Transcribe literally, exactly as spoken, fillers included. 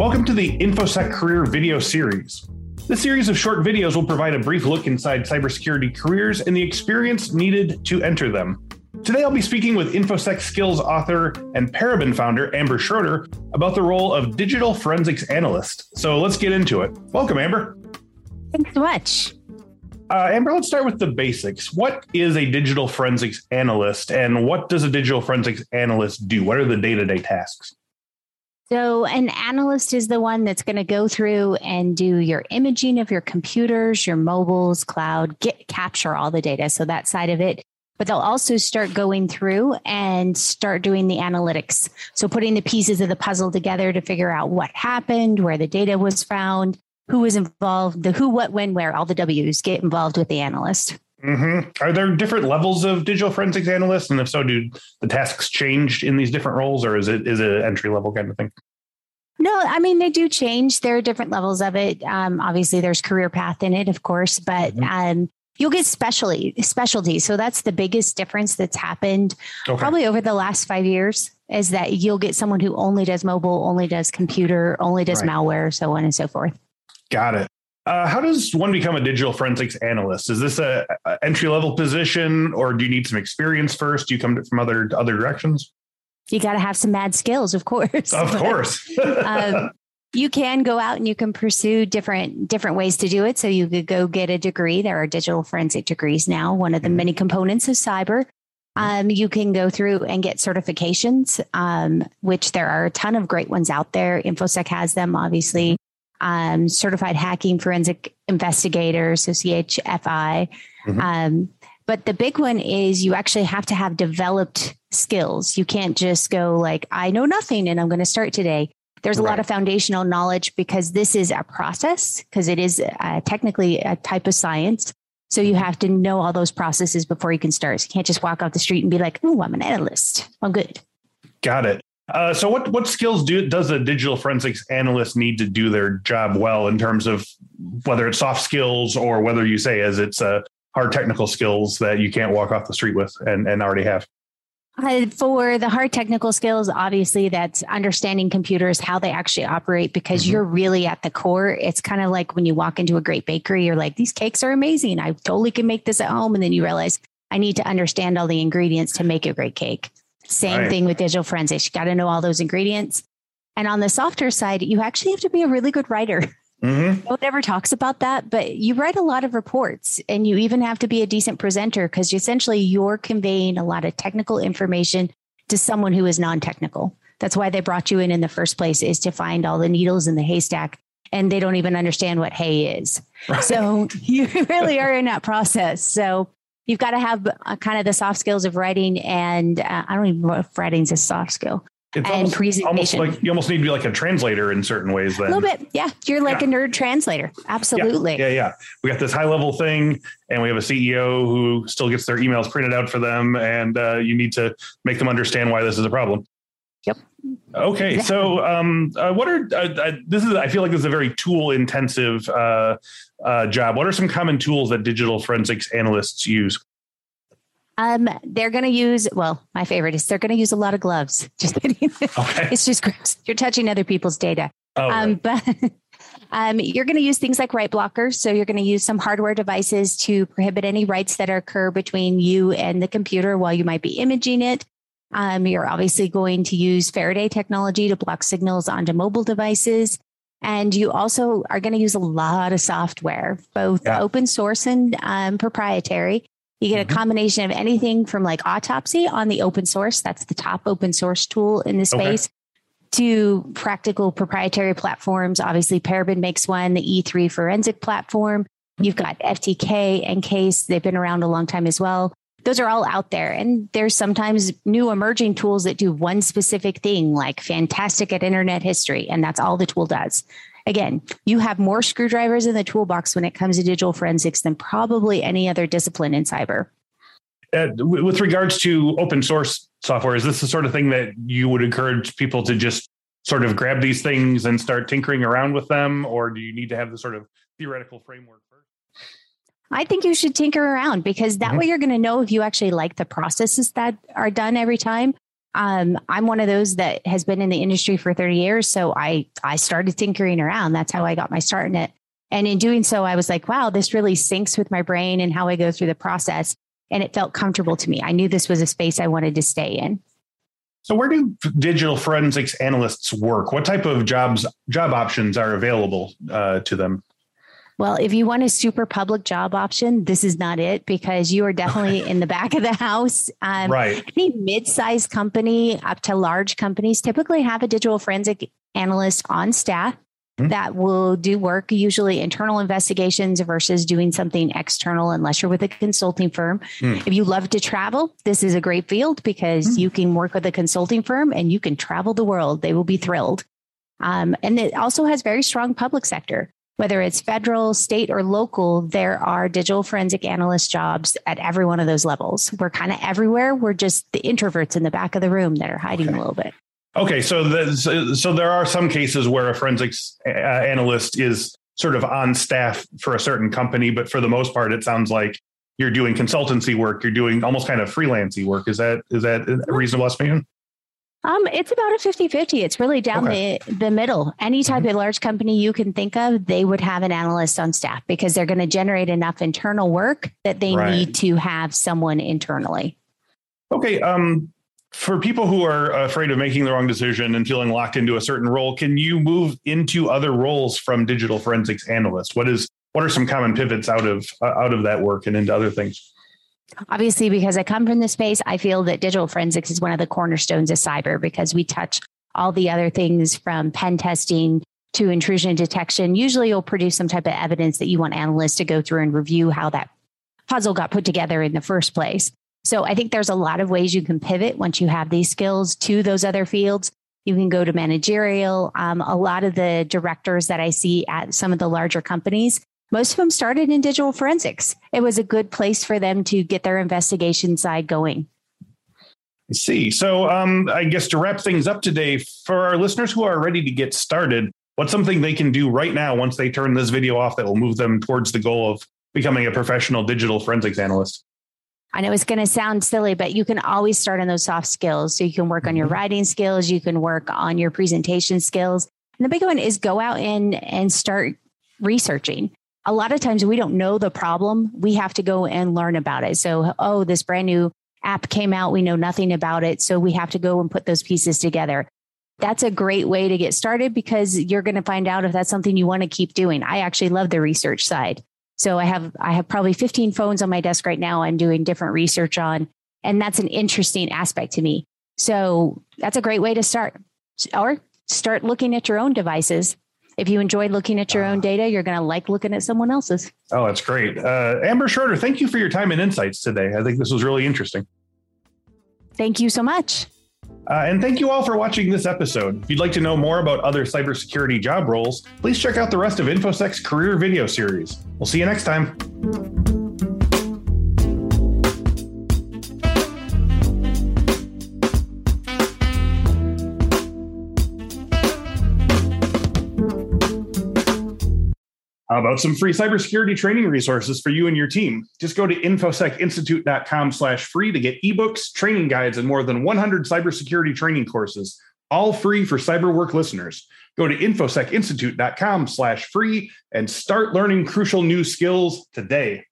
Welcome to the InfoSec Career Video Series. This series of short videos will provide a brief look inside cybersecurity careers and the experience needed to enter them. Today, I'll be speaking with InfoSec Skills author and Paraben founder, Amber Schroeder, about the role of digital forensics analyst. So let's get into it. Welcome, Amber. Thanks so much. Uh, Amber, let's start with the basics. What is a digital forensics analyst and what does a digital forensics analyst do? What are the day-to-day tasks? So an analyst is the one that's going to go through and do your imaging of your computers, your mobiles, cloud, get, capture all the data. So that side of it. But they'll also start going through and start doing the analytics. So putting the pieces of the puzzle together to figure out what happened, where the data was found, who was involved, the who, what, when, where, all the W's get involved with the analyst. Mm-hmm. Are there different levels of digital forensics analysts? And if so, do the tasks change in these different roles, or is it is it entry level kind of thing? No, I mean, they do change. There are different levels of it. Um, obviously, there's career path in it, of course, but mm-hmm. um, you'll get specialty, specialty. So that's the biggest difference that's happened okay. probably over the last five years is that you'll get someone who only does mobile, only does computer, only does right. malware, so on and so forth. Got it. Uh, how does one become a digital forensics analyst? Is this a, a entry-level position, or do you need some experience first? Do you come to, from other other directions? You got to have some mad skills, of course. Of but, course. um, you can go out and you can pursue different different ways to do it. So you could go get a degree. There are digital forensic degrees now, one of the many components of cyber. Um, you can go through and get certifications, um, which there are a ton of great ones out there. InfoSec has them, obviously. Um, certified hacking forensic investigators, so C H F I. Mm-hmm. Um, but the big one is you actually have to have developed skills. You can't just go like, I know nothing and I'm going to start today. There's a right. lot of foundational knowledge because this is a process, because it is uh, technically a type of science. So you have to know all those processes before you can start. So you can't just walk off the street and be like, oh, I'm an analyst. I'm good. Got it. Uh, so what, what skills do does a digital forensics analyst need to do their job well in terms of whether it's soft skills or whether you say as it's uh, hard technical skills that you can't walk off the street with and, and already have? Uh, for the hard technical skills, obviously, that's understanding computers, how they actually operate, because mm-hmm. you're really at the core. It's kind of like when you walk into a great bakery, you're like, these cakes are amazing. I totally can make this at home. And then you realize I need to understand all the ingredients to make a great cake. Same right. thing with digital forensics. You got to know all those ingredients. And on the softer side, you actually have to be a really good writer. Mm-hmm. No one ever talks about that, but you write a lot of reports and you even have to be a decent presenter because essentially you're conveying a lot of technical information to someone who is non-technical. That's why they brought you in in the first place, is to find all the needles in the haystack, and they don't even understand what hay is. Right. So you really are in that process. So you've got to have a, kind of the soft skills of writing, and uh, I don't even know if writing's a soft skill. It's and almost, presentation. Almost like you almost need to be like a translator in certain ways. Then. A little bit, yeah. You're like yeah. a nerd translator, absolutely. Yeah. yeah, yeah. We got this high level thing, and we have a C E O who still gets their emails printed out for them, and uh, you need to make them understand why this is a problem. Yep. Okay, exactly. so um, uh, what are uh, I, this is? I feel like this is a very tool intensive uh, uh, job. What are some common tools that digital forensics analysts use? Um, they're going to use well. My favorite is they're going to use a lot of gloves. Just kidding. Okay. It's just gross. You're touching other people's data. Oh, um, right. But um, you're going to use things like write blockers. So you're going to use some hardware devices to prohibit any writes that occur between you and the computer while you might be imaging it. Um, you're obviously going to use Faraday technology to block signals onto mobile devices. And you also are going to use a lot of software, both yeah. open source and um, proprietary. You get mm-hmm. a combination of anything from like autopsy on the open source. That's the top open source tool in the space okay. to practical proprietary platforms. Obviously, Paraben makes one, the E three forensic platform. You've got F T K and Case. They've been around a long time as well. Those are all out there. And there's sometimes new emerging tools that do one specific thing, like fantastic at internet history. And that's all the tool does. Again, you have more screwdrivers in the toolbox when it comes to digital forensics than probably any other discipline in cyber. Uh, with regards to open source software, is this the sort of thing that you would encourage people to just sort of grab these things and start tinkering around with them? Or do you need to have the sort of theoretical framework first? I think you should tinker around because that mm-hmm. way you're going to know if you actually like the processes that are done every time Um, I'm one of those that has been in the industry for thirty years. So I, I started tinkering around. That's how I got my start in it. And in doing so, I was like, wow, this really syncs with my brain and how I go through the process. And it felt comfortable to me. I knew this was a space I wanted to stay in. So where do digital forensics analysts work? What type of jobs, job options are available uh, to them? Well, if you want a super public job option, this is not it, because you are definitely in the back of the house. Um, right. Any mid-sized company up to large companies typically have a digital forensic analyst on staff mm-hmm. that will do work, usually internal investigations versus doing something external, unless you're with a consulting firm. Mm. If you love to travel, this is a great field because mm. you can work with a consulting firm and you can travel the world. They will be thrilled. Um, and it also has very strong public sector. Whether it's federal, state, or local, there are digital forensic analyst jobs at every one of those levels. We're kind of everywhere. We're just the introverts in the back of the room that are hiding okay. a little bit. Okay, so the, so there are some cases where a forensics analyst is sort of on staff for a certain company, but for the most part, it sounds like you're doing consultancy work. You're doing almost kind of freelancey work. Is that is that a reasonable estimation? Um, it's about a fifty-fifty. It's really down okay. the, the middle. Any type mm-hmm. of large company you can think of, they would have an analyst on staff because they're going to generate enough internal work that they right. need to have someone internally. Okay. Um, for people who are afraid of making the wrong decision and feeling locked into a certain role, can you move into other roles from digital forensics analyst? What is, what are some common pivots out of, uh, out of that work and into other things? Obviously, because I come from this space, I feel that digital forensics is one of the cornerstones of cyber because we touch all the other things from pen testing to intrusion detection. Usually you'll produce some type of evidence that you want analysts to go through and review how that puzzle got put together in the first place. So I think there's a lot of ways you can pivot once you have these skills to those other fields. You can go to managerial. Um, a lot of the directors that I see at some of the larger companies, most of them started in digital forensics. It was a good place for them to get their investigation side going. I see. So um, I guess to wrap things up today, for our listeners who are ready to get started, what's something they can do right now once they turn this video off that will move them towards the goal of becoming a professional digital forensics analyst? I know it's going to sound silly, but you can always start on those soft skills. So you can work on your writing skills. You can work on your presentation skills. And the big one is go out and, and start researching. A lot of times we don't know the problem. We have to go and learn about it. So, oh, this brand new app came out. We know nothing about it. So we have to go and put those pieces together. That's a great way to get started because you're going to find out if that's something you want to keep doing. I actually love the research side. So I have I have probably fifteen phones on my desk right now I'm doing different research on. And that's an interesting aspect to me. So that's a great way to start. Or start looking at your own devices. If you enjoy looking at your own data, you're going to like looking at someone else's. Oh, that's great. Uh, Amber Schroeder, thank you for your time and insights today. I think this was really interesting. Thank you so much. Uh, and thank you all for watching this episode. If you'd like to know more about other cybersecurity job roles, please check out the rest of InfoSec's career video series. We'll see you next time. How about some free cybersecurity training resources for you and your team? Just go to infosecinstitute.com slash free to get ebooks, training guides, and more than one hundred cybersecurity training courses, all free for CyberWork listeners. Go to infosecinstitute.com slash free and start learning crucial new skills today.